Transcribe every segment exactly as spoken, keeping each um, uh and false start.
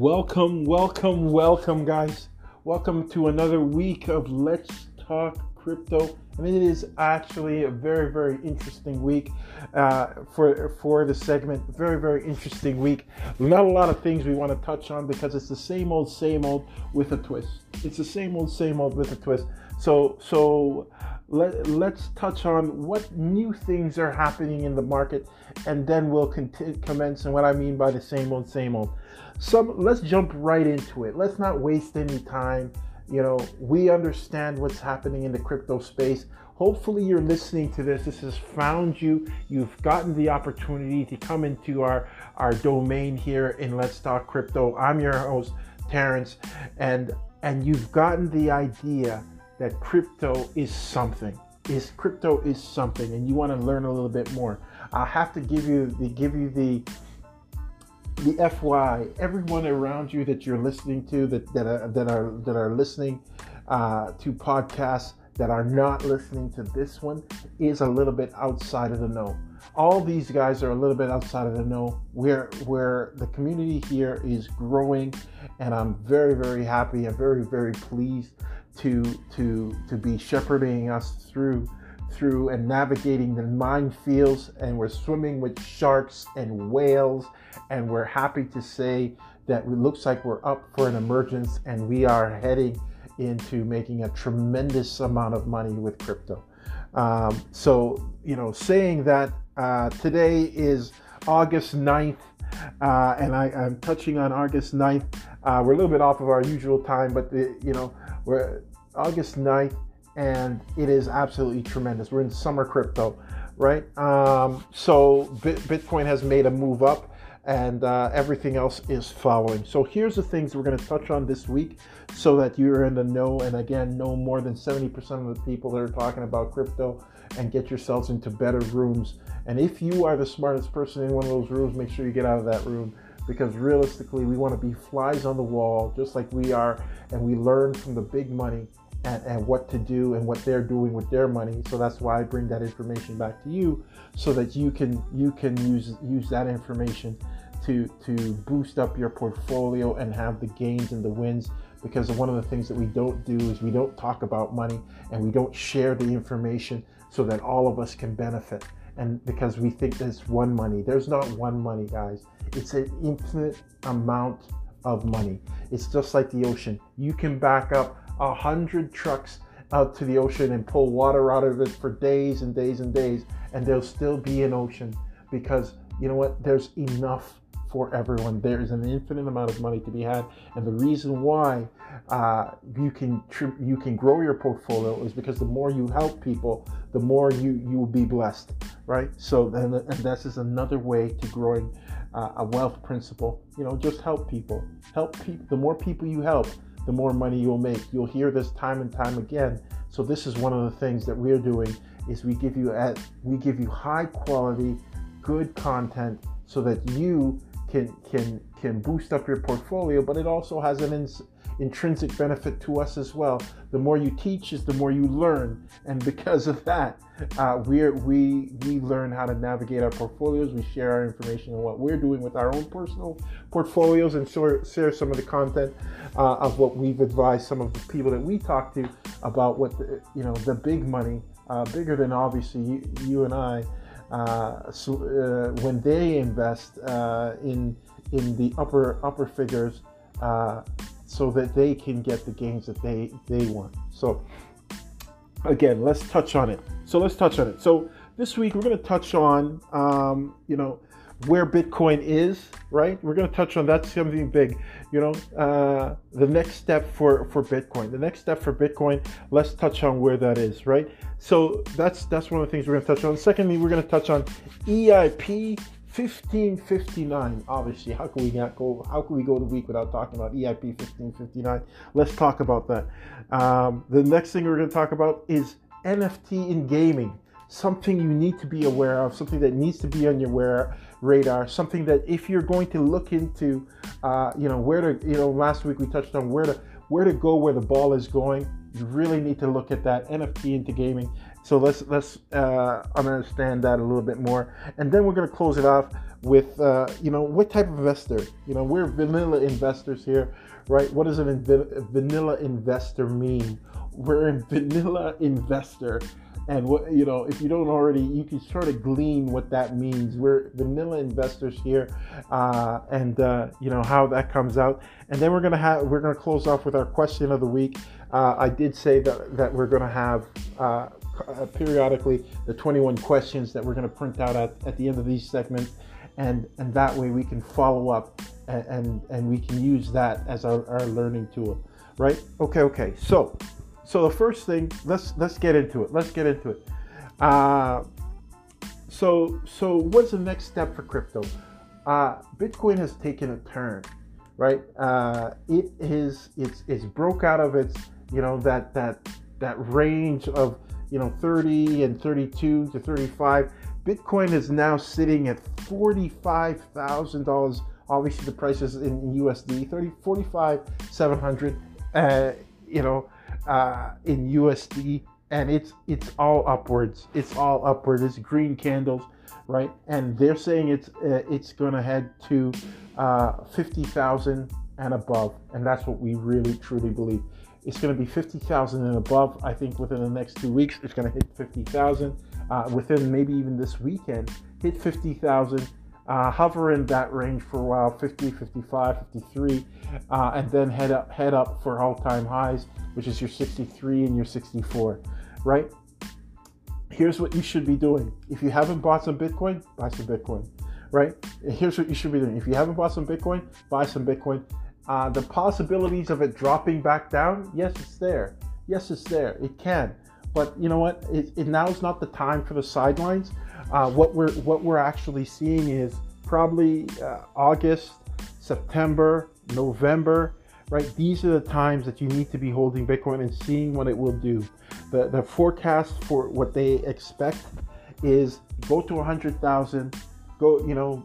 Welcome, welcome, welcome, guys. Welcome to another week of Let's Talk Crypto. And it is actually a very, very interesting week uh, for, for the segment. Very, very interesting week. Not a lot of things we want to touch on because it's the same old, same old with a twist. It's the same old, same old with a twist. So, so let, let's touch on what new things are happening in the market, and then we'll continue, commence on what I mean by the same old, same old. Some, let's jump right into it. Let's not waste any time. You know, we understand what's happening in the crypto space. Hopefully you're listening to this. This has found you. You've gotten the opportunity to come into our, our domain here in Let's Talk Crypto. I'm your host, Terrence, and, and you've gotten the idea that crypto is something, is crypto is something, and you want to learn a little bit more. I have to give you the, give you the, the F Y I, everyone around you that you're listening to, that, that, are, that are, that are listening uh, to podcasts that are not listening to this one is a little bit outside of the know. All these guys are a little bit outside of the know. Where, where the community here is growing, and I'm very, very happy and very, very pleased to to to be shepherding us through through and navigating the minefields, and we're swimming with sharks and whales, and we're happy to say that it looks like we're up for an emergence, and we are heading into making a tremendous amount of money with crypto. Um, so, you know, saying that uh, today is August ninth, uh, and I, I'm touching on August ninth. Uh, we're a little bit off of our usual time, but the, you know, we're August ninth, and it is absolutely tremendous. We're in summer crypto, right? Um, so Bit- Bitcoin has made a move up, and uh, everything else is following. So here's the things we're going to touch on this week so that you're in the know. And again, know more than seventy percent of the people that are talking about crypto, and get yourselves into better rooms. And if you are the smartest person in one of those rooms, make sure you get out of that room, because realistically, we want to be flies on the wall, just like we are, and we learn from the big money and, and what to do and what they're doing with their money. So that's why I bring that information back to you, so that you can you can use use that information to to boost up your portfolio and have the gains and the wins. Because one of the things that we don't do is we don't talk about money, and we don't share the information so that all of us can benefit. And because we think there's one money, there's not one money, guys. It's an infinite amount of money. It's just like the ocean. You can back up a hundred trucks out to the ocean and pull water out of it for days and days and days, and there'll still be an ocean, because you know what? There's enough for everyone. There is an infinite amount of money to be had. And the reason why uh, you can tri- you can grow your portfolio is because the more you help people, the more you, you will be blessed, right? So then, and this is another way to growing uh, a wealth principle. You know, just help people. Help people. The more people you help, the more money you'll make. You'll hear this time and time again. So this is one of the things that we're doing, is we give you at we give you high quality, good content, so that you can can can boost up your portfolio, but it also has an ins- intrinsic benefit to us as well. The more you teach is the more you learn, and because of that, uh, we're, we we learn how to navigate our portfolios. We share our information on what we're doing with our own personal portfolios, and share, share some of the content uh, of what we've advised some of the people that we talk to about what the, you know the big money, uh, bigger than obviously you, you and I. Uh, so uh, when they invest uh, in in the upper upper figures, uh, so that they can get the gains that they they want. So again, let's touch on it. So let's touch on it. So this week we're going to touch on um, you know where Bitcoin is, right? We're going to touch on that's something big. You know uh, the next step for for Bitcoin. The next step for Bitcoin. Let's touch on where that is, right? So that's that's one of the things we're going to touch on. Secondly, we're going to touch on E I P fifteen fifty-nine. Obviously, how can we not go? How can we go the week without talking about E I P fifteen fifty-nine? Let's talk about that. Um, the next thing we're going to talk about is N F T in gaming. Something you need to be aware of. Something that needs to be on your wear, radar. Something that if you're going to look into, uh, you know where to. You know, last week we touched on where to where to go, where the ball is going. You really need to look at that N F T into gaming So let's let's uh, understand that a little bit more, and then we're going to close it off with uh, you know, what type of investor. You know, we're vanilla investors here, right? What does a vanilla investor mean? We're a vanilla investor, and what, you know, if you don't already, you can sort of glean what that means. We're vanilla investors here, uh, and uh, you know how that comes out. And then we're gonna have we're gonna close off with our question of the week. Uh, I did say that that we're gonna have. Uh, Uh, periodically the twenty-one questions that we're going to print out at, at the end of these segments, and and that way we can follow up and and, and we can use that as our, our learning tool, right? Okay okay so so the first thing, let's let's get into it let's get into it uh so so what's the next step for crypto? uh Bitcoin has taken a turn, right? uh it is it's it's broke out of its, you know, that that that range of, you know, thirty and thirty-two to thirty-five. Bitcoin is now sitting at forty-five thousand dollars. Obviously the price is in U S D, forty-five thousand seven hundred, uh, you know, uh, in U S D, and it's, it's all upwards. It's all upward. It's green candles, right? And they're saying it's, uh, it's going to head to, uh, fifty thousand and above. And that's what we really truly believe. It's going to be fifty thousand and above. I think within the next two weeks, it's going to hit fifty thousand. Uh, within maybe even this weekend, hit fifty thousand, uh, hover in that range for a while, fifty, fifty-five, fifty-three, uh, and then head up, head up for all-time highs, which is your sixty-three and your sixty-four, right? Here's what you should be doing. If you haven't bought some Bitcoin, buy some Bitcoin, right? Here's what you should be doing. If you haven't bought some Bitcoin, buy some Bitcoin. Uh, the possibilities of it dropping back down, yes, it's there. Yes, it's there. It can, but you know what? It, it now is not the time for the sidelines. Uh, what we're what we're actually seeing is probably uh, August, September, November, right? These are the times that you need to be holding Bitcoin and seeing what it will do. The the forecast for what they expect is go to one hundred thousand. Go, you know,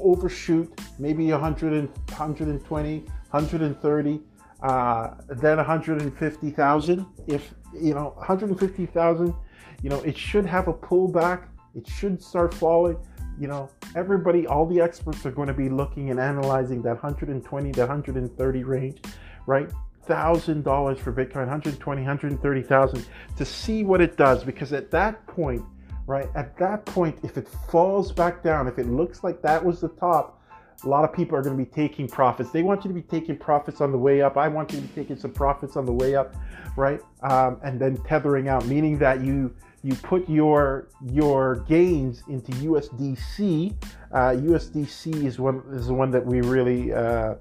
overshoot, maybe one hundred, one twenty, one thirty, uh, then one hundred fifty thousand. If, you know, one hundred fifty thousand, you know, it should have a pullback. It should start falling. You know, everybody, all the experts are going to be looking and analyzing that one hundred twenty to one hundred thirty range, right? one thousand dollars for Bitcoin, one hundred twenty, one hundred thirty thousand, to see what it does, because at that point, right? At that point, if it falls back down, if it looks like that was the top, a lot of people are going to be taking profits. They want you to be taking profits on the way up. I want you to be taking some profits on the way up, right? Um, and then tethering out, meaning that you you put your your gains into U S D C. Uh, U S D C is one is the one that we really uh,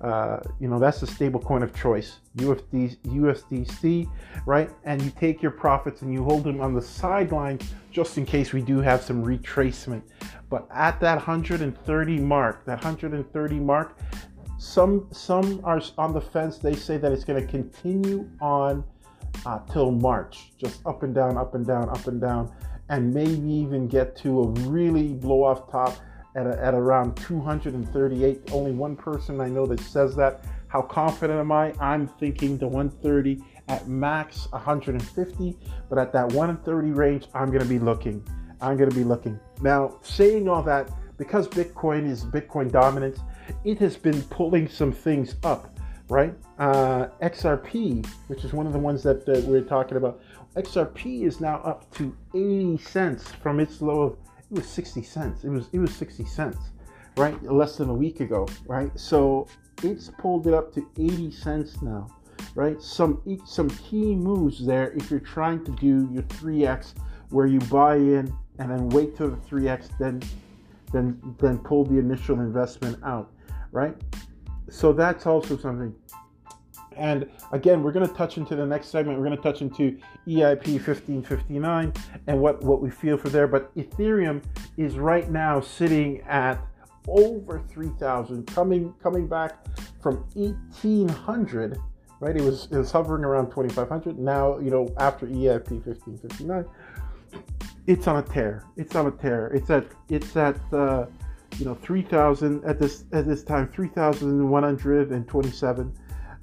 uh, you know, that's the stable coin of choice. U S D, U S D C, right? And you take your profits and you hold them on the sideline just in case we do have some retracement. But at that one hundred thirty mark, that one hundred thirty mark, some some are on the fence. They say that it's going to continue on uh, till March, just up and down, up and down, up and down, and maybe even get to a really blow off top at, a, at around two hundred thirty-eight. Only one person I know that says that. How confident am I? I'm thinking the one thirty, at max one hundred fifty, but at that one thirty range, I'm going to be looking. I'm going to be looking. Now, saying all that, because Bitcoin is Bitcoin dominance, it has been pulling some things up, right? Uh, X R P, which is one of the ones that, that we're talking about, X R P is now up to eighty cents from its low of, it was sixty cents. It was, it was sixty cents, right? Less than a week ago, right? So it's pulled it up to eighty cents now, right? Some some key moves there if you're trying to do your three X, where you buy in and then wait till the three X, then then then pull the initial investment out, right? So that's also something. And again, we're going to touch into the next segment. We're going to touch into E I P fifteen fifty-nine and what what we feel for there. But Ethereum is right now sitting at over three thousand, coming coming back from eighteen hundred, right? It was it was hovering around twenty-five hundred. Now, you know, after E I P fifteen fifty-nine, it's on a tear. It's on a tear. It's at it's at uh, you know, three thousand at this at this time, three thousand one hundred twenty-seven,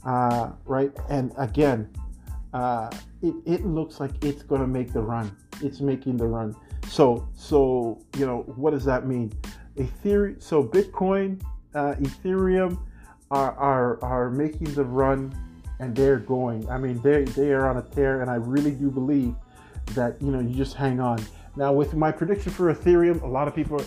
uh, right? And again, uh, it, it looks like it's going to make the run. It's making the run. So, so, you know, what does that mean? Ethereum, so Bitcoin, uh, Ethereum are, are, are making the run, and they're going. I mean, they they are on a tear, and I really do believe that, you know, you just hang on. Now, with my prediction for Ethereum, a lot of people,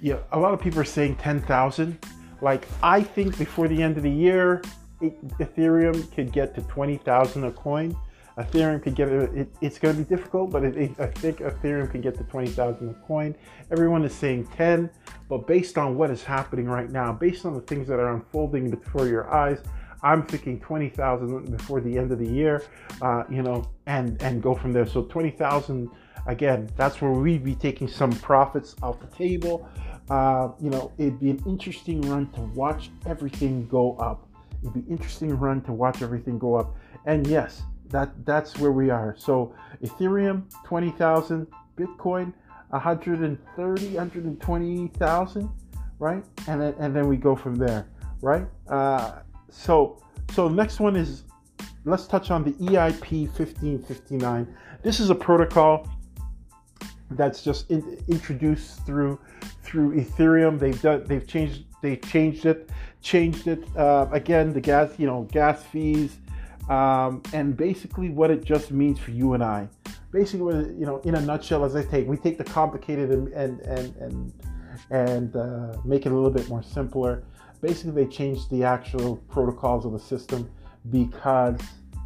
yeah, a lot of people are saying ten thousand. Like, I think before the end of the year, it, Ethereum could get to twenty thousand a coin. Ethereum could get it. It's going to be difficult, but it, it, I think Ethereum could get to twenty thousand a coin. Everyone is saying ten, but based on what is happening right now, based on the things that are unfolding before your eyes, I'm thinking twenty thousand before the end of the year, uh, you know, and and go from there. So twenty thousand, again, that's where we'd be taking some profits off the table. Uh, you know, it'd be an interesting run to watch everything go up. It'd be interesting run to watch everything go up. And yes, that that's where we are. So Ethereum, twenty thousand, Bitcoin, one hundred thirty, one hundred twenty thousand, right? And then, and then we go from there, right? Uh, So, so next one is, let's touch on the E I P fifteen fifty-nine. This is a protocol that's just in, introduced through through Ethereum. They've done, they've changed, they changed it, changed it uh, again. The gas, you know, gas fees, um, and basically what it just means for you and I. Basically, what, you know, in a nutshell, as I take, we take the complicated and and and and, and uh, make it a little bit more simpler. Basically, they changed the actual protocols of the system because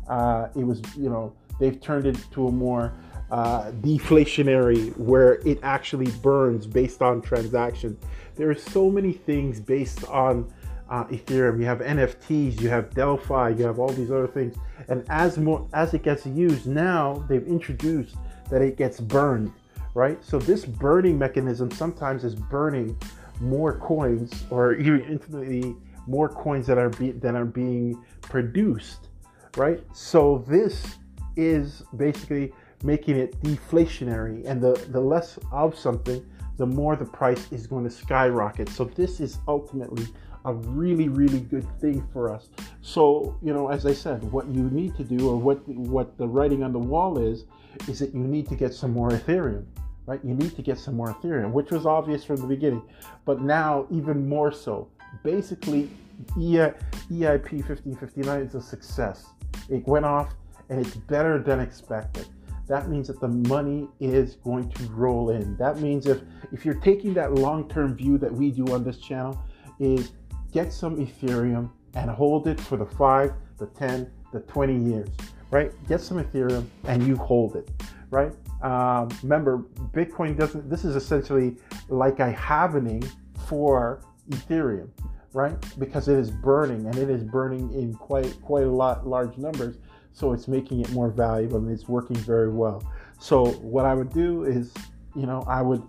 uh, it was, you know, they've turned it to a more uh, deflationary, where it actually burns based on transaction. There are so many things based on uh, Ethereum. You have N F Ts, you have Delphi, you have all these other things. And as more as it gets used now, they've introduced that it gets burned, right? So this burning mechanism sometimes is burning more coins, or even infinitely more coins that are be, that are being produced, right? So this is basically making it deflationary, and the, the less of something, the more the price is going to skyrocket. So this is ultimately a really, really good thing for us. So, you know, as I said, what you need to do, or what what the writing on the wall is, is that you need to get some more Ethereum. Right? You need to get some more Ethereum, which was obvious from the beginning, but now even more so. Basically, E I P fifteen fifty-nine is a success. It went off, and it's better than expected. That means that the money is going to roll in. That means if, if you're taking that long-term view that we do on this channel, is get some Ethereum and hold it for the five, the ten, the twenty years, right? Get some Ethereum and you hold it, right? Um, remember, Bitcoin doesn't, this is essentially like a halvening for Ethereum, right? Because it is burning, and it is burning in quite, quite a lot, large numbers. So it's making it more valuable, and it's working very well. So what I would do is, you know, I would,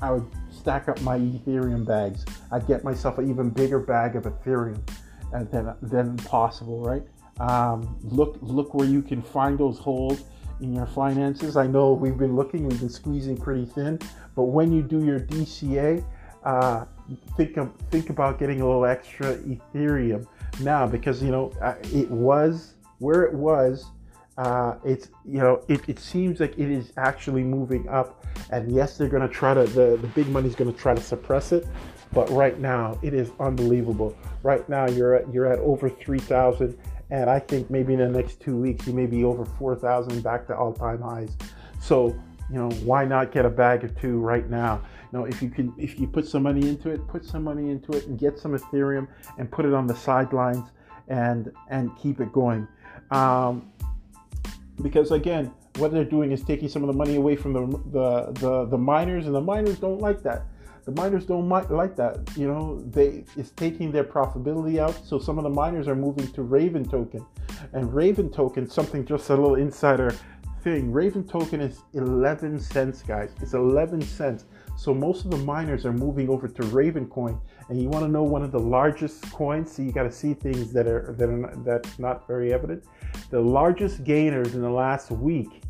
I would stack up my Ethereum bags. I'd get myself an even bigger bag of Ethereum than, than possible, right? Um, look, look where you can find those holes in your finances. I know we've been looking, we've been squeezing pretty thin, but when you do your D C A, uh, think of, think about getting a little extra Ethereum now, because, you know, it was where it was. Uh, it's, you know, it, it seems like it is actually moving up, and yes, they're going to try to, the, the big money's going to try to suppress it. But right now it is unbelievable. Right now you're at, you're at over three thousand. And I think maybe in the next two weeks, you may be over four thousand, back to all-time highs. So, you know, why not get a bag or two right now? You know, if you can, if you put some money into it, put some money into it and get some Ethereum and put it on the sidelines and and keep it going. Um, because again, what they're doing is taking some of the money away from the the the, the miners, and the miners don't like that. The miners don't like that, you know, they it's taking their profitability out. So some of the miners are moving to Raven token, and Raven token, something, just a little insider thing. Raven token is eleven cents, guys. It's eleven cents. So most of the miners are moving over to Ravencoin, and you want to know one of the largest coins. So you got to see things that are that are not, that's not very evident. The largest gainers in the last week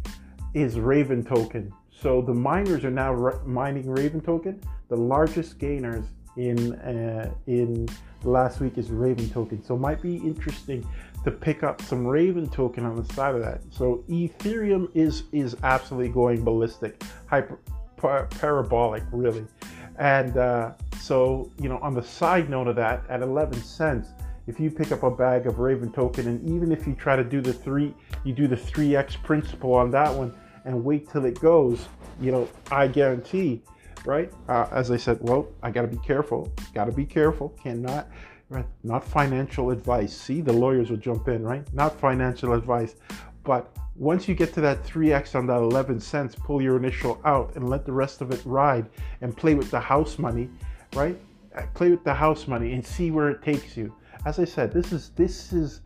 is Raven token. So the miners are now mining Raven token. The largest gainers in uh, in last week is Raven token. So it might be interesting to pick up some Raven token on the side of that. So Ethereum is is absolutely going ballistic, hyper par, parabolic really. And uh, so, you know, on the side note of that, at eleven cents, if you pick up a bag of Raven token, and even if you try to do the three, you do the three X principle on that one and wait till it goes, you know, I guarantee, right? Uh, as I said, well, I got to be careful, got to be careful, cannot, right? Not financial advice. See, the lawyers will jump in, right? Not financial advice. But once you get to that three X on that eleven cents, pull your initial out and let the rest of it ride and play with the house money, right? Play with the house money and see where it takes you. As I said, this is this is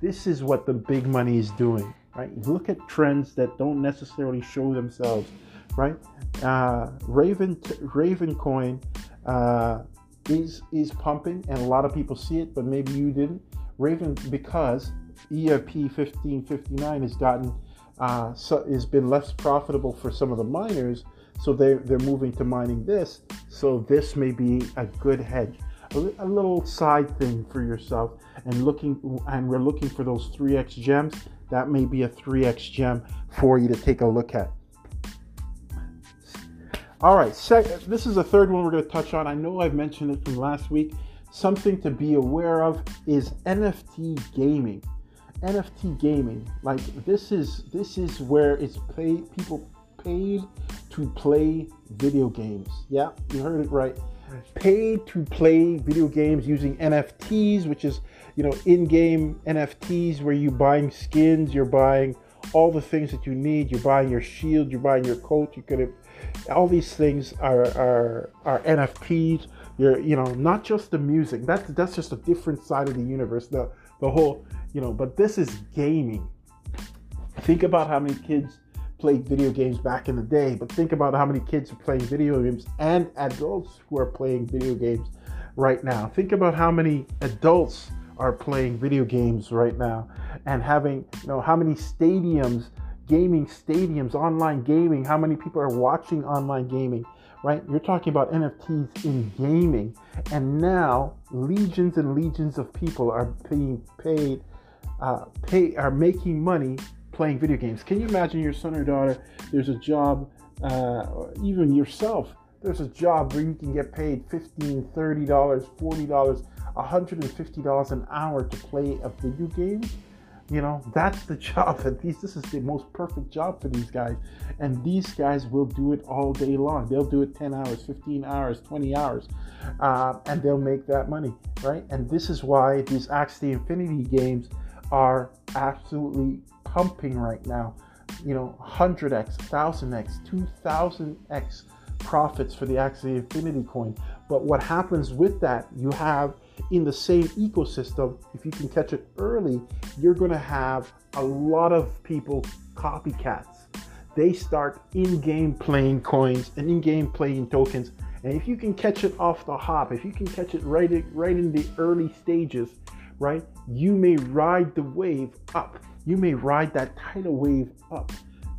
this is what the big money is doing, right? Look at trends that don't necessarily show themselves, right? Uh, Raven Ravencoin uh, is is pumping, and a lot of people see it, but maybe you didn't. Raven, because E I P fifteen fifty-nine has gotten uh, so has been less profitable for some of the miners, so they they're moving to mining this. So this may be a good hedge, a little side thing for yourself, and looking, and we're looking for those three X gems. That may be a three X gem for you to take a look at. All right, second, this is the third one we're going to touch on. I know I've mentioned it from last week. Something to be aware of is N F T gaming. N F T gaming, like this is this is where it's paid, people paid to play video games. Yeah, you heard it right. Paid to play video games using N F Ts, which is, you know, in-game N F Ts where you're buying skins, you're buying all the things that you need, you're buying your shield, you're buying your coat, you could have, all these things are are are N F Ts. You're, you know, not just the music. That's that's just a different side of the universe. The the whole, you know, but this is gaming. Think about how many kids played video games back in the day, but think about how many kids are playing video games and adults who are playing video games right now. Think about how many adults are playing video games right now, and having, you know, how many stadiums, gaming stadiums, online gaming, how many people are watching online gaming, right? You're talking about N F Ts in gaming, and now legions and legions of people are being paid, uh, pay, are making money playing video games. Can you imagine your son or daughter, there's a job, uh, or even yourself, there's a job where you can get paid fifteen dollars, thirty dollars, forty dollars, one hundred fifty dollars an hour to play a video game? You know, that's the job. At least this is the most perfect job for these guys. And these guys will do it all day long. They'll do it ten hours, fifteen hours, twenty hours, uh, and they'll make that money, right? And this is why these Axie Infinity games are absolutely pumping right now. You know, one hundred X, one thousand X, two thousand X profits for the Axie Infinity coin. But what happens with that, you have in the same ecosystem, if you can catch it early, you're going to have a lot of people copycats. They start in-game playing coins and in-game playing tokens. And if you can catch it off the hop, if you can catch it right in, right in the early stages, right, you may ride the wave up. You may ride that tidal wave up.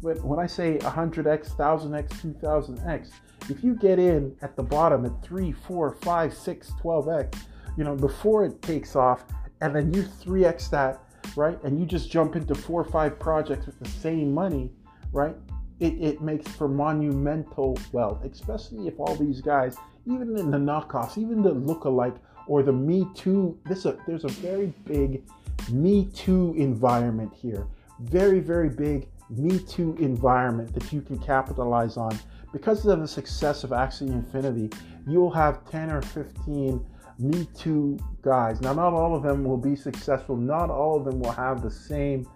But when I say one hundred X, one thousand X, two thousand X, if you get in at the bottom at three, four, five, six, twelve X, you know, before it takes off, and then you three X that, right, and you just jump into four or five projects with the same money, right, it, it makes for monumental wealth, especially if all these guys, even in the knockoffs, even the lookalike or the Me Too, this a, there's a very big Me Too environment here, very, very big Me Too environment that you can capitalize on. Because of the success of Axie Infinity, you'll have ten or fifteen Me Too guys. Now, not all of them will be successful. Not all of them will have the same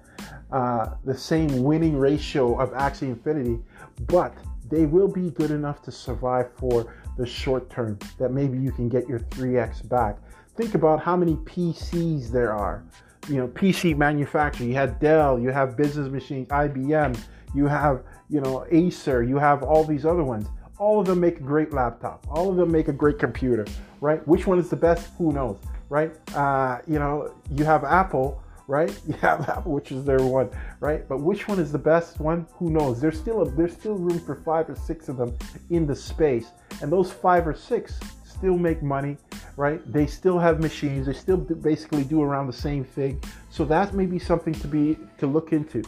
uh, the same winning ratio of Axie Infinity, but they will be good enough to survive for the short term, that maybe you can get your three X back. Think about how many P Cs there are. You know, P C manufacturer. You had Dell, you have Business Machines, I B M, you have, you know, Acer, you have all these other ones. All of them make a great laptop. All of them make a great computer, right? Which one is the best? Who knows, right? Uh, you know, you have Apple, right? You have Apple, which is their one, right? But which one is the best one? Who knows? There's still a, there's still room for five or six of them in the space, and those five or six still make money, right? They still have machines. They still basically do around the same thing. So that may be something to be to look into.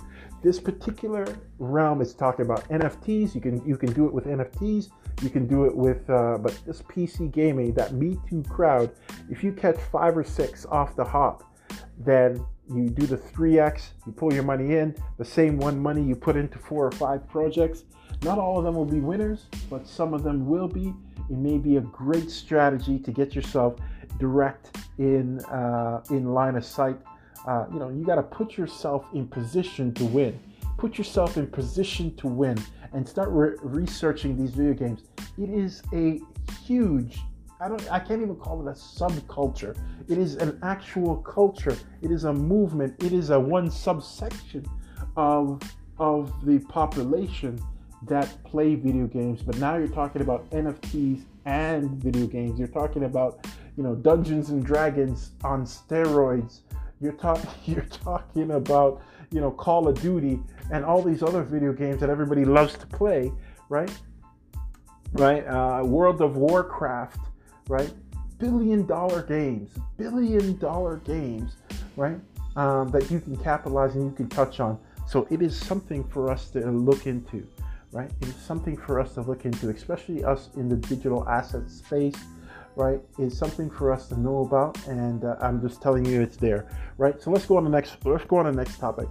This particular realm is talking about N F Ts. You can you can do it with N F Ts. You can do it with, uh, but this P C gaming, that Me Too crowd. If you catch five or six off the hop, then you do the three X, you pull your money in, the same one money you put into four or five projects. Not all of them will be winners, but some of them will be. It may be a great strategy to get yourself direct in uh, in line of sight. Uh, you know, you got to put yourself in position to win. Put yourself in position to win and start re- researching these video games. It is a huge, I don't, I can't even call it a subculture. It is an actual culture. It is a movement. It is a one subsection of of the population that play video games. But now you're talking about N F Ts and video games. You're talking about, you know, Dungeons and Dragons on steroids. You're talking you're talking about, you know, Call of Duty and all these other video games that everybody loves to play, right? Right? Uh, World of Warcraft, right? Billion dollar games, billion dollar games, right? Um, that you can capitalize and you can touch on. So it is something for us to look into, right? It is something for us to look into, especially us in the digital asset space, right? It's something for us to know about, and uh, I'm just telling you it's there, right? So let's go on the next. Let's go on the next topic.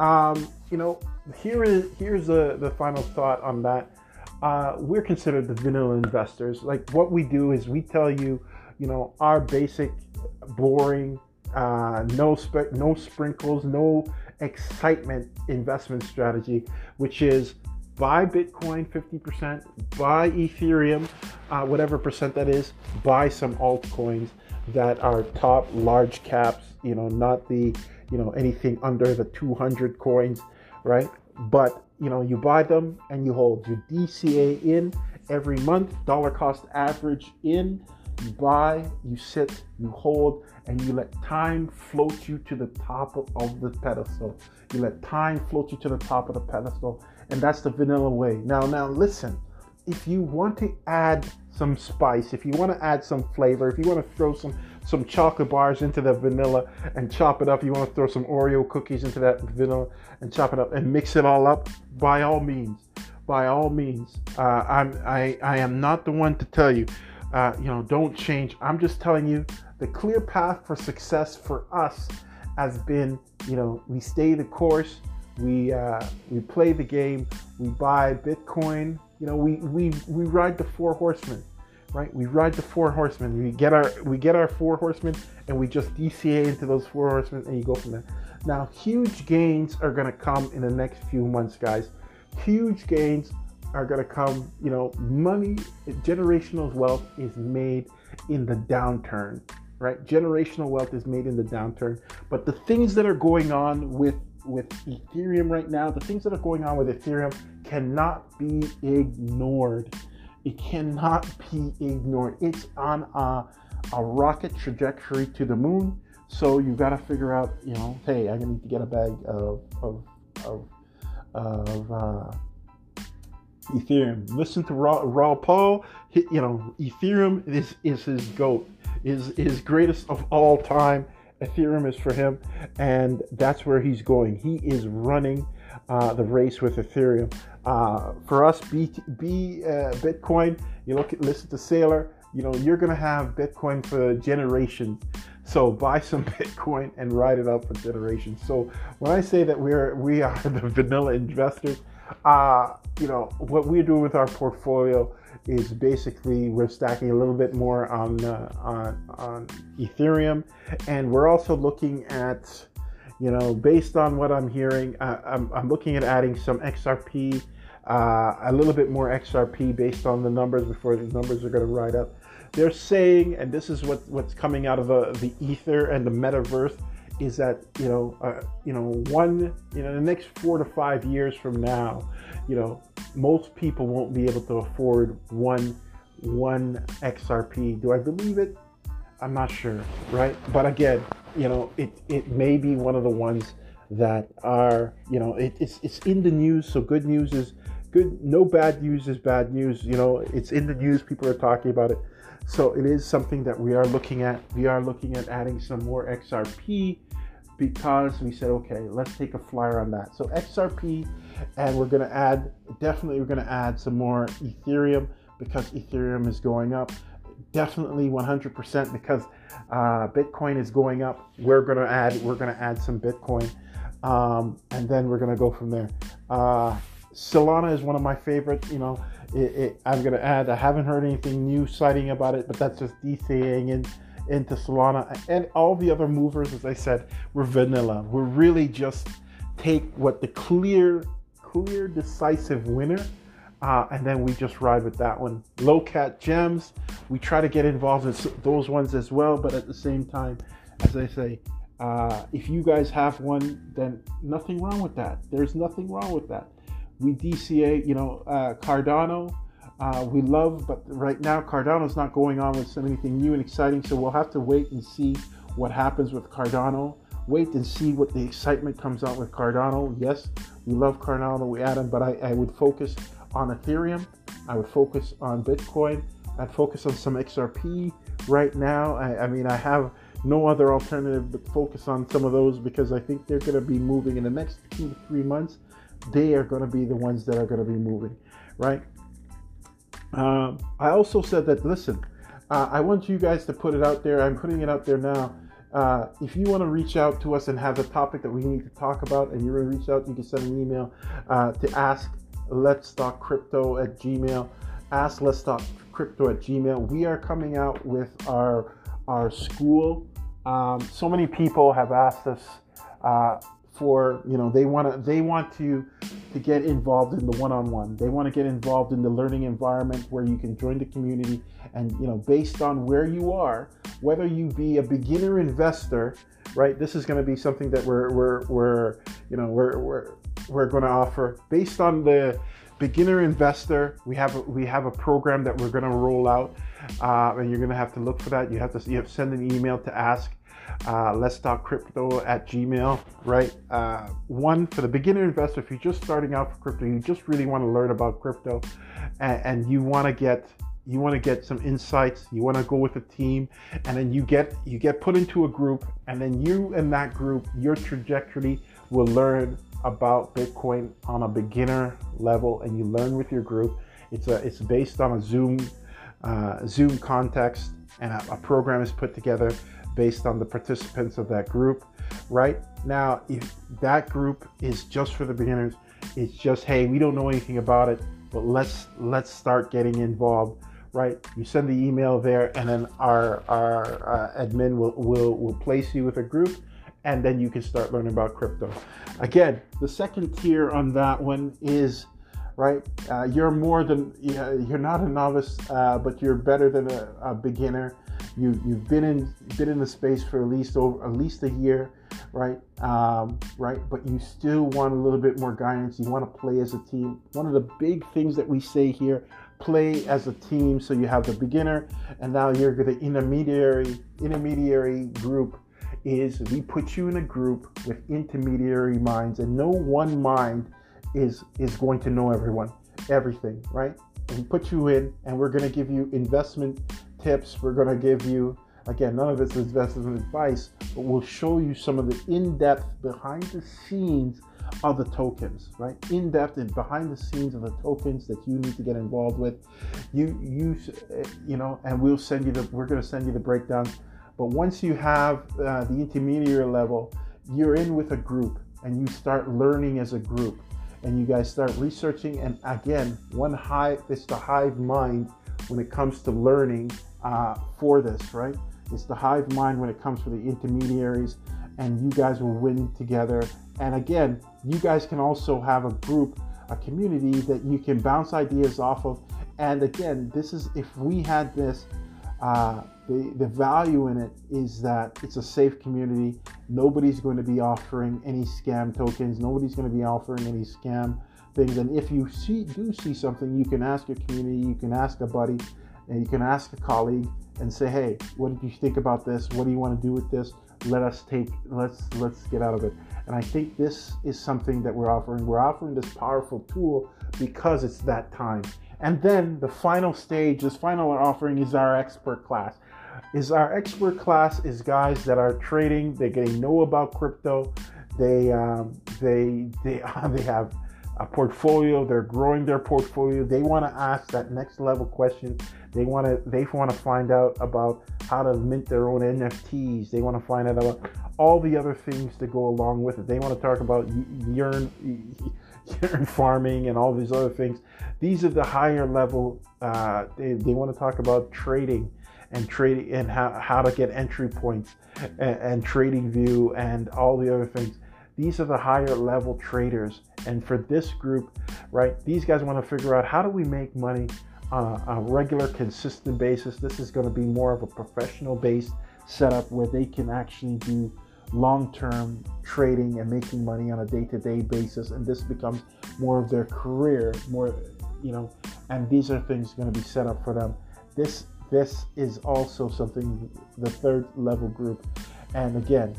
Um, you know, here is here's the the final thought on that. Uh, we're considered the vanilla investors. Like, what we do is we tell you, you know, our basic, boring, uh, no spe- no sprinkles, no excitement investment strategy, which is buy Bitcoin fifty percent, buy Ethereum, uh, whatever percent that is, buy some altcoins that are top large caps, you know, not the, you know, anything under the two hundred coins, right? But, you know, you buy them and you hold your D C A in every month, dollar cost average in, you buy, you sit, you hold, and you let time float you to the top of, of the pedestal. You let time float you to the top of the pedestal. And that's the vanilla way. Now, now listen, if you want to add some spice, if you want to add some flavor, if you want to throw some, some chocolate bars into the vanilla and chop it up, you want to throw some Oreo cookies into that vanilla and chop it up and mix it all up, by all means, by all means. Uh, I'm, I, I am not the one to tell you, uh, you know, don't change. I'm just telling you the clear path for success for us has been, you know, we stay the course. We uh, we play the game, we buy Bitcoin, you know, we, we, we ride the four horsemen, right? We ride the four horsemen, we get our we get our four horsemen and we just D C A into those four horsemen and you go from there. Now, huge gains are gonna come in the next few months, guys. Huge gains are gonna come, you know, money, generational wealth is made in the downturn, right? Generational wealth is made in the downturn, but the things that are going on with with Ethereum right now, the things that are going on with Ethereum cannot be ignored. It cannot be ignored. It's on a, a rocket trajectory to the moon. So you got to figure out, you know, hey, I need to get a bag of of of, of uh, Ethereum. Listen to Ra- Raul Paul. He, you know, Ethereum is is his GOAT, is his greatest of all time. Ethereum is for him, and that's where he's going. He is running uh, the race with Ethereum. Uh, for us, be, be uh, Bitcoin. You look at, listen to Sailor. You know you're gonna have Bitcoin for generations. So buy some Bitcoin and ride it up for generations. So when I say that we're we are the vanilla investors, uh, you know what we're doing with our portfolio is basically we're stacking a little bit more on uh, on on Ethereum, and we're also looking at, you know, based on what I'm hearing, uh, I'm, I'm looking at adding some X R P, uh, a little bit more X R P based on the numbers before the numbers are going to ride up. They're saying, and this is what what's coming out of uh, the ether and the metaverse, is that, you know, uh, you know, one, you know, the next four to five years from now, you know, most people won't be able to afford one, one X R P. Do I believe it? I'm not sure, right? But again, you know, it, it may be one of the ones that are, you know, it, it's, it's in the news. So good news is good, no bad news is bad news. You know, it's in the news, people are talking about it. So it is something that we are looking at. We are looking at adding some more X R P because we said, okay, let's take a flyer on that. So X R P, and we're going to add, definitely we're going to add some more Ethereum because Ethereum is going up. Definitely one hundred percent because uh, Bitcoin is going up. We're going to add, we're going to add some Bitcoin. Um, and then we're going to go from there. Uh, Solana is one of my favorites, you know, it, it, I'm going to add, I haven't heard anything new citing about it, but that's just DCAing in, into Solana and all the other movers. As I said, we're vanilla. We're really just take what the clear, clear, decisive winner, uh, and then we just ride with that one. Low cat gems. We try to get involved in those ones as well. But at the same time, as I say, Uh, if you guys have one, then nothing wrong with that. There's nothing wrong with that. We D C A, you know, uh, Cardano, uh, we love, but right now Cardano's not going on with anything new and exciting. So we'll have to wait and see what happens with Cardano. Wait and see what the excitement comes out with Cardano. Yes, we love Cardano, we add them, but I, I would focus on Ethereum. I would focus on Bitcoin. I'd focus on some X R P right now. I, I mean, I have no other alternative but focus on some of those because I think they're going to be moving in the next two to three months. They are going to be the ones that are going to be moving, right? Um, I also said that, listen, uh, I want you guys to put it out there. I'm putting it out there now. Uh, if you want to reach out to us and have a topic that we need to talk about and you want to reach out, you can send an email uh, to ask Let's Talk Crypto at Gmail. Ask Let's Talk Crypto at Gmail. We are coming out with our our school. Um, so many people have asked us uh, for, you know, they want to they want to to get involved in the one-on-one. They want to get involved in the learning environment where you can join the community and, you know, based on where you are, whether you be a beginner investor, right? This is going to be something that we're we're we're you know we're we're we're going to offer based on the beginner investor. We have a, we have a program that we're going to roll out. Uh, and you're going to have to look for that. You have to you have to send an email to ask uh, Let's Talk Crypto at Gmail, right? Uh, one, for the beginner investor, if you're just starting out for crypto, you just really want to learn about crypto and, and you want to get you want to get some insights. You want to go with a team and then you get you get put into a group and then you and that group, your trajectory will learn about Bitcoin on a beginner level and you learn with your group. It's a it's based on a Zoom Uh, Zoom context and a, a program is put together based on the participants of that group. Right now, if that group is just for the beginners, it's just, hey, we don't know anything about it, but let's let's start getting involved. Right? You send the email there, and then our our uh, admin will, will will place you with a group, and then you can start learning about crypto. Again, the second tier on that one is, right? Uh, you're more than, you know, you're not a novice, uh, but you're better than a, a beginner. You, you've been in, been in the space for at least over, at least a year, right? Um, right. But you still want a little bit more guidance. You want to play as a team. One of the big things that we say here, play as a team. So you have the beginner and now you're the intermediary, intermediary group is we put you in a group with intermediary minds and no one mind is is going to know everyone, everything, right? And we put you in and we're going to give you investment tips. We're going to give you, again, none of it's investment advice, but we'll show you some of the in-depth behind the scenes of the tokens, right? In-depth and behind the scenes of the tokens that you need to get involved with. You, you, you know, and we'll send you the, we're going to send you the breakdown. But once you have uh, the intermediary level, you're in with a group and you start learning as a group. And you guys start researching. And again, one hive, it's the hive mind when it comes to learning uh, for this, right? It's the hive mind when it comes for the intermediaries and you guys will win together. And again, you guys can also have a group, a community that you can bounce ideas off of. And again, this is, if we had this, uh, the, the value in it is that it's a safe community. Nobody's going to be offering any scam tokens. Nobody's going to be offering any scam things. And if you see, do see something, you can ask your community, you can ask a buddy, and you can ask a colleague and say, hey, what did you think about this? What do you want to do with this? Let us take, let's, let's get out of it. And I think this is something that we're offering. We're offering this powerful tool because it's that time. And then the final stage, this final offering is our expert class. Is our expert class is guys that are trading, they they know about crypto, they um, they they they have a portfolio, they're growing their portfolio, they want to ask that next level question, they want to they want to find out about how to mint their own N F Ts, they want to find out about all the other things that go along with it, they want to talk about yearn yearn farming and all these other things. These are the higher level, uh, they, they want to talk about trading and trading and how, how to get entry points and, and trading view and all the other things. These are the higher level traders. And for this group, right, these guys want to figure out how do we make money on a, a regular, consistent basis. This is going to be more of a professional based setup where they can actually do long-term trading and making money on a day-to-day basis. And this becomes more of their career, more, you know, and these are things going to be set up for them. This, this is also something, the third level group. And again,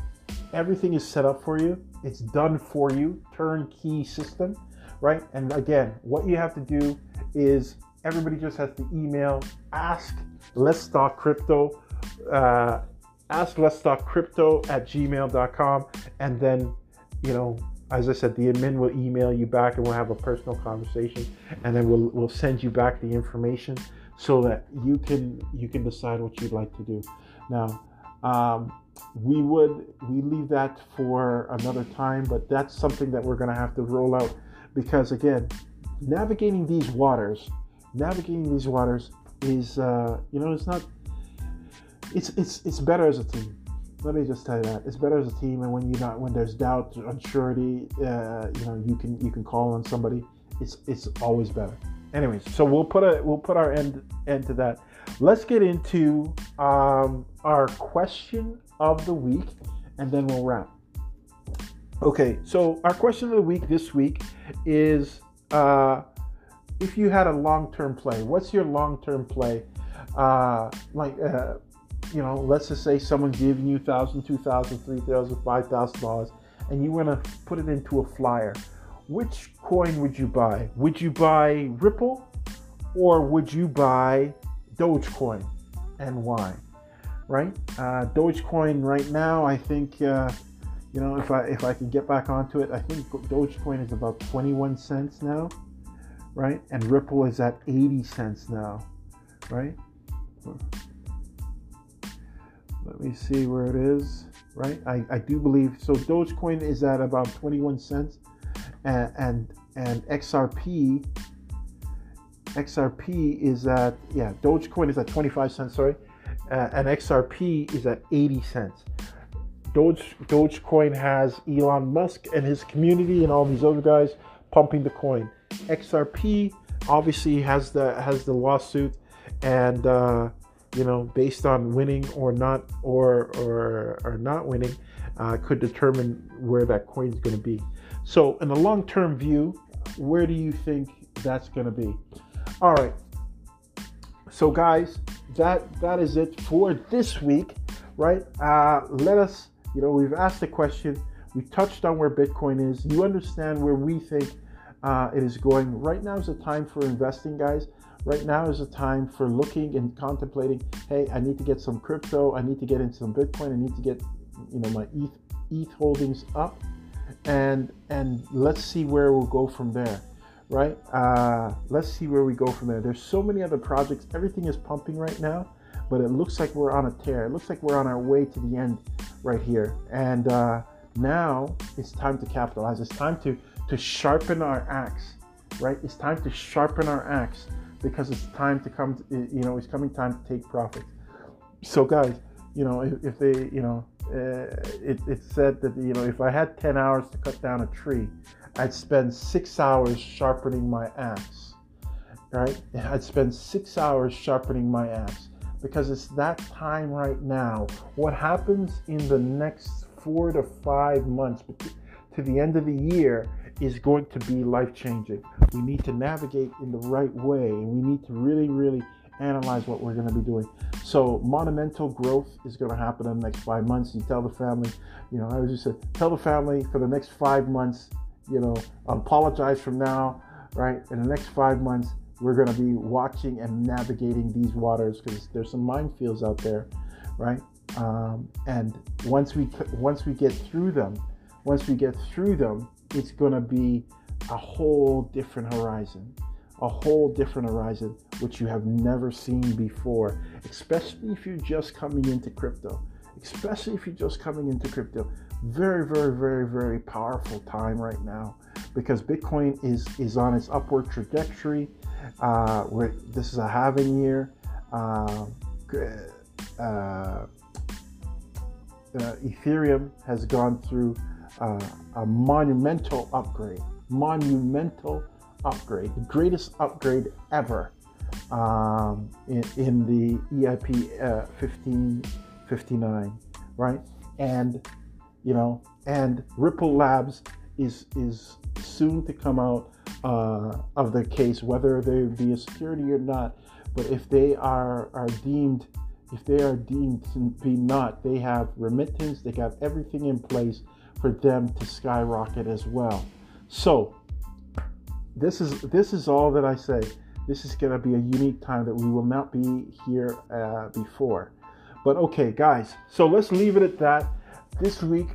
everything is set up for you. It's done for you, turnkey system, right? And again, what you have to do is everybody just has to email ask Let's Talk Crypto, uh, ask Let's Talk Crypto at gmail dot com. And then, you know, as I said, the admin will email you back and we'll have a personal conversation, and then we'll we'll send you back the information so that you can you can decide what you'd like to do. Now, um, we would we leave that for another time, but that's something that we're going to have to roll out because again, navigating these waters, navigating these waters is uh, you know it's not it's it's it's better as a team. Let me just tell you that it's better as a team. And when you not when there's doubt, unsurety, uh, you know you can you can call on somebody. It's it's always better. Anyways, so we'll put a we'll put our end end to that. Let's get into um, our question of the week, and then we'll wrap. Okay, so our question of the week this week is: uh, if you had a long-term play, what's your long-term play? Uh, like, uh, you know, let's just say someone giving you thousand, two thousand, three thousand, five thousand dollars, and you want to put it into a flyer. Which coin would you buy? Would you buy Ripple or would you buy Dogecoin, and why? Right? Uh, Dogecoin right now, I think, uh, you know, if I if I can get back onto it, I think Dogecoin is about twenty-one cents now, right? And Ripple is at eighty cents now, right? Let me see where it is, right? I, I do believe, so Dogecoin is at about twenty-one cents. And, and and X R P X R P is at, yeah, Dogecoin is at twenty-five cents, sorry, uh, and X R P is at eighty cents. Doge Dogecoin has Elon Musk and his community and all these other guys pumping the coin. X R P obviously has the has the lawsuit, and uh, you know, based on winning or not or or or not winning, uh, could determine where that coin is going to be. So in the long-term view, where do you think that's going to be? All right. So guys, that that is it for this week, right? Uh, let us, you know, we've asked the question. We touched on where Bitcoin is. You understand where we think uh, it is going. Right now is the time for investing, guys. Right now is the time for looking and contemplating, hey, I need to get some crypto. I need to get into some Bitcoin. I need to get, you know, my E T H, E T H holdings up. And and let's see where we'll go from there, right? Uh, let's see where we go from there. There's so many other projects. Everything is pumping right now, but it looks like we're on a tear. It looks like we're on our way to the end right here. And uh, now it's time to capitalize. It's time to, to sharpen our axe, right? It's time to sharpen our axe because it's time to come, to, you know, it's coming time to take profits. So guys, you know, if, if they, you know, Uh, it, it said that, you know, if I had ten hours to cut down a tree, I'd spend six hours sharpening my axe, right? I'd spend six hours sharpening my axe because it's that time right now. What happens in the next four to five months to the end of the year is going to be life-changing. We need to navigate in the right way, and we need to really, really analyze analyze what we're going to be doing. So monumental growth is going to happen in the next five months. You tell the family, you know, I was just saying, tell the family for the next five months, you know, apologize from now, right? In the next five months, we're going to be watching and navigating these waters because there's some minefields out there, right? Um, and once we once we get through them, once we get through them, it's going to be a whole different horizon, a whole different horizon, which you have never seen before, especially if you're just coming into crypto, especially if you're just coming into crypto. Very, very, very, very powerful time right now because Bitcoin is, is on its upward trajectory. Uh, where this is a halving year. Uh, uh, uh, Ethereum has gone through uh, a monumental upgrade. Monumental upgrade. The greatest upgrade ever um, in, in the E I P uh, fifteen fifty-nine, right? And, you know, and Ripple Labs is is soon to come out uh, of the case, whether they be a security or not. But if they are, are deemed, if they are deemed to be not, they have remittance, they got everything in place for them to skyrocket as well. So this is this is all that I say. This is going to be a unique time that we will not be here uh, before. But okay, guys, so let's leave it at that. This week,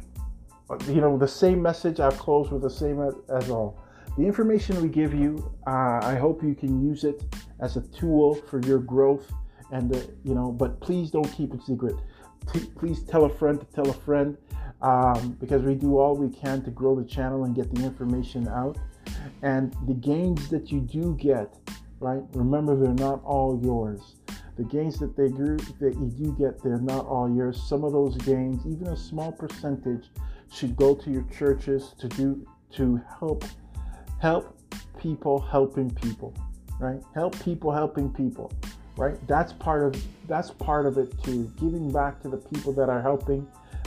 you know, the same message. I've closed with the same as, as all. The information we give you, uh, I hope you can use it as a tool for your growth. And, the, you know, but please don't keep it secret. T- please tell a friend to tell a friend um, because we do all we can to grow the channel and get the information out. And the gains that you do get, right? Remember, they're not all yours. The gains that they grew, that you do get, they're not all yours. Some of those gains, even a small percentage, should go to your churches to do to help help people helping people, right? Help people helping people, right? That's part of that's part of it too. Giving back to the people that are helping.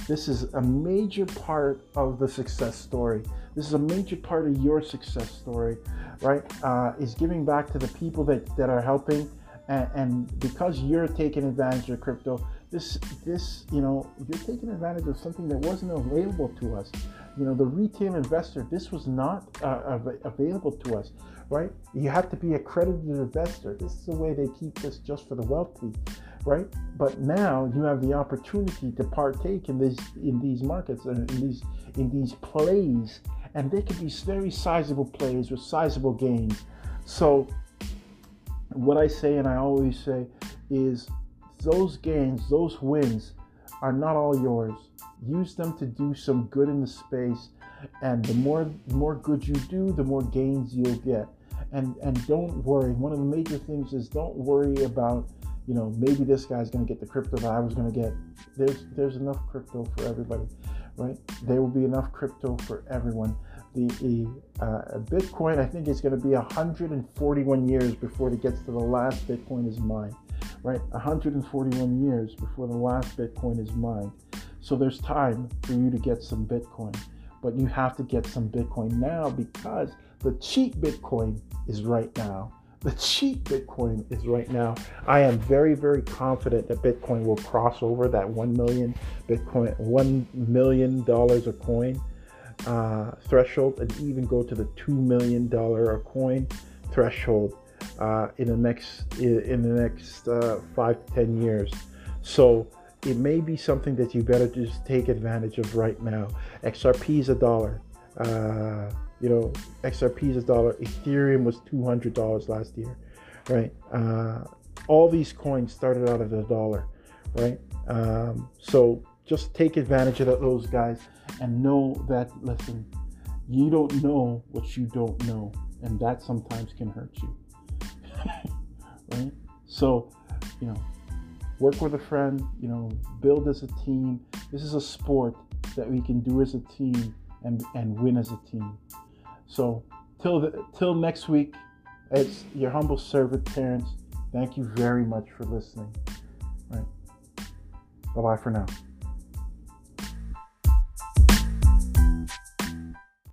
This is a major part of the success story. This is a major part of your success story, right? Uh, is giving back to the people that, that are helping. And, and because you're taking advantage of crypto, this, this, you know, you're taking advantage of something that wasn't available to us. You know, the retail investor, this was not uh, available to us, right? You have to be an accredited investor. This is the way they keep this just for the wealthy, right? But now you have the opportunity to partake in these in these markets and in these in these plays, and they could be very sizable plays with sizable gains. So what I say, and I always say, is those gains, those wins are not all yours. Use them to do some good in the space, and the more the more good you do, the more gains you'll get. And and don't worry. One of the major things is don't worry about, you know, maybe this guy's going to get the crypto that I was going to get. There's there's enough crypto for everybody, right? There will be enough crypto for everyone. The uh, Bitcoin, I think it's going to be one hundred forty-one years before it gets to the last Bitcoin is mine, right? one hundred forty-one years before the last Bitcoin is mine. So there's time for you to get some Bitcoin, but you have to get some Bitcoin now because the cheap Bitcoin is right now. The cheap Bitcoin is right now. I am very, very confident that Bitcoin will cross over that one million Bitcoin, one million dollars a coin. Uh, threshold and even go to the two million dollars a coin threshold uh, in the next in the next uh, five to ten years. So it may be something that you better just take advantage of right now. X R P is a dollar. Uh, you know, X R P is a dollar. Ethereum was two hundred dollars last year, right? Uh, all these coins started out at a dollar, right? Um, so just take advantage of those guys and know that, listen, you don't know what you don't know. And that sometimes can hurt you, right? So, you know, work with a friend, you know, build as a team. This is a sport that we can do as a team and, and win as a team. So till the, till next week, it's your humble servant, Terrence. Thank you very much for listening. All right. Bye-bye for now.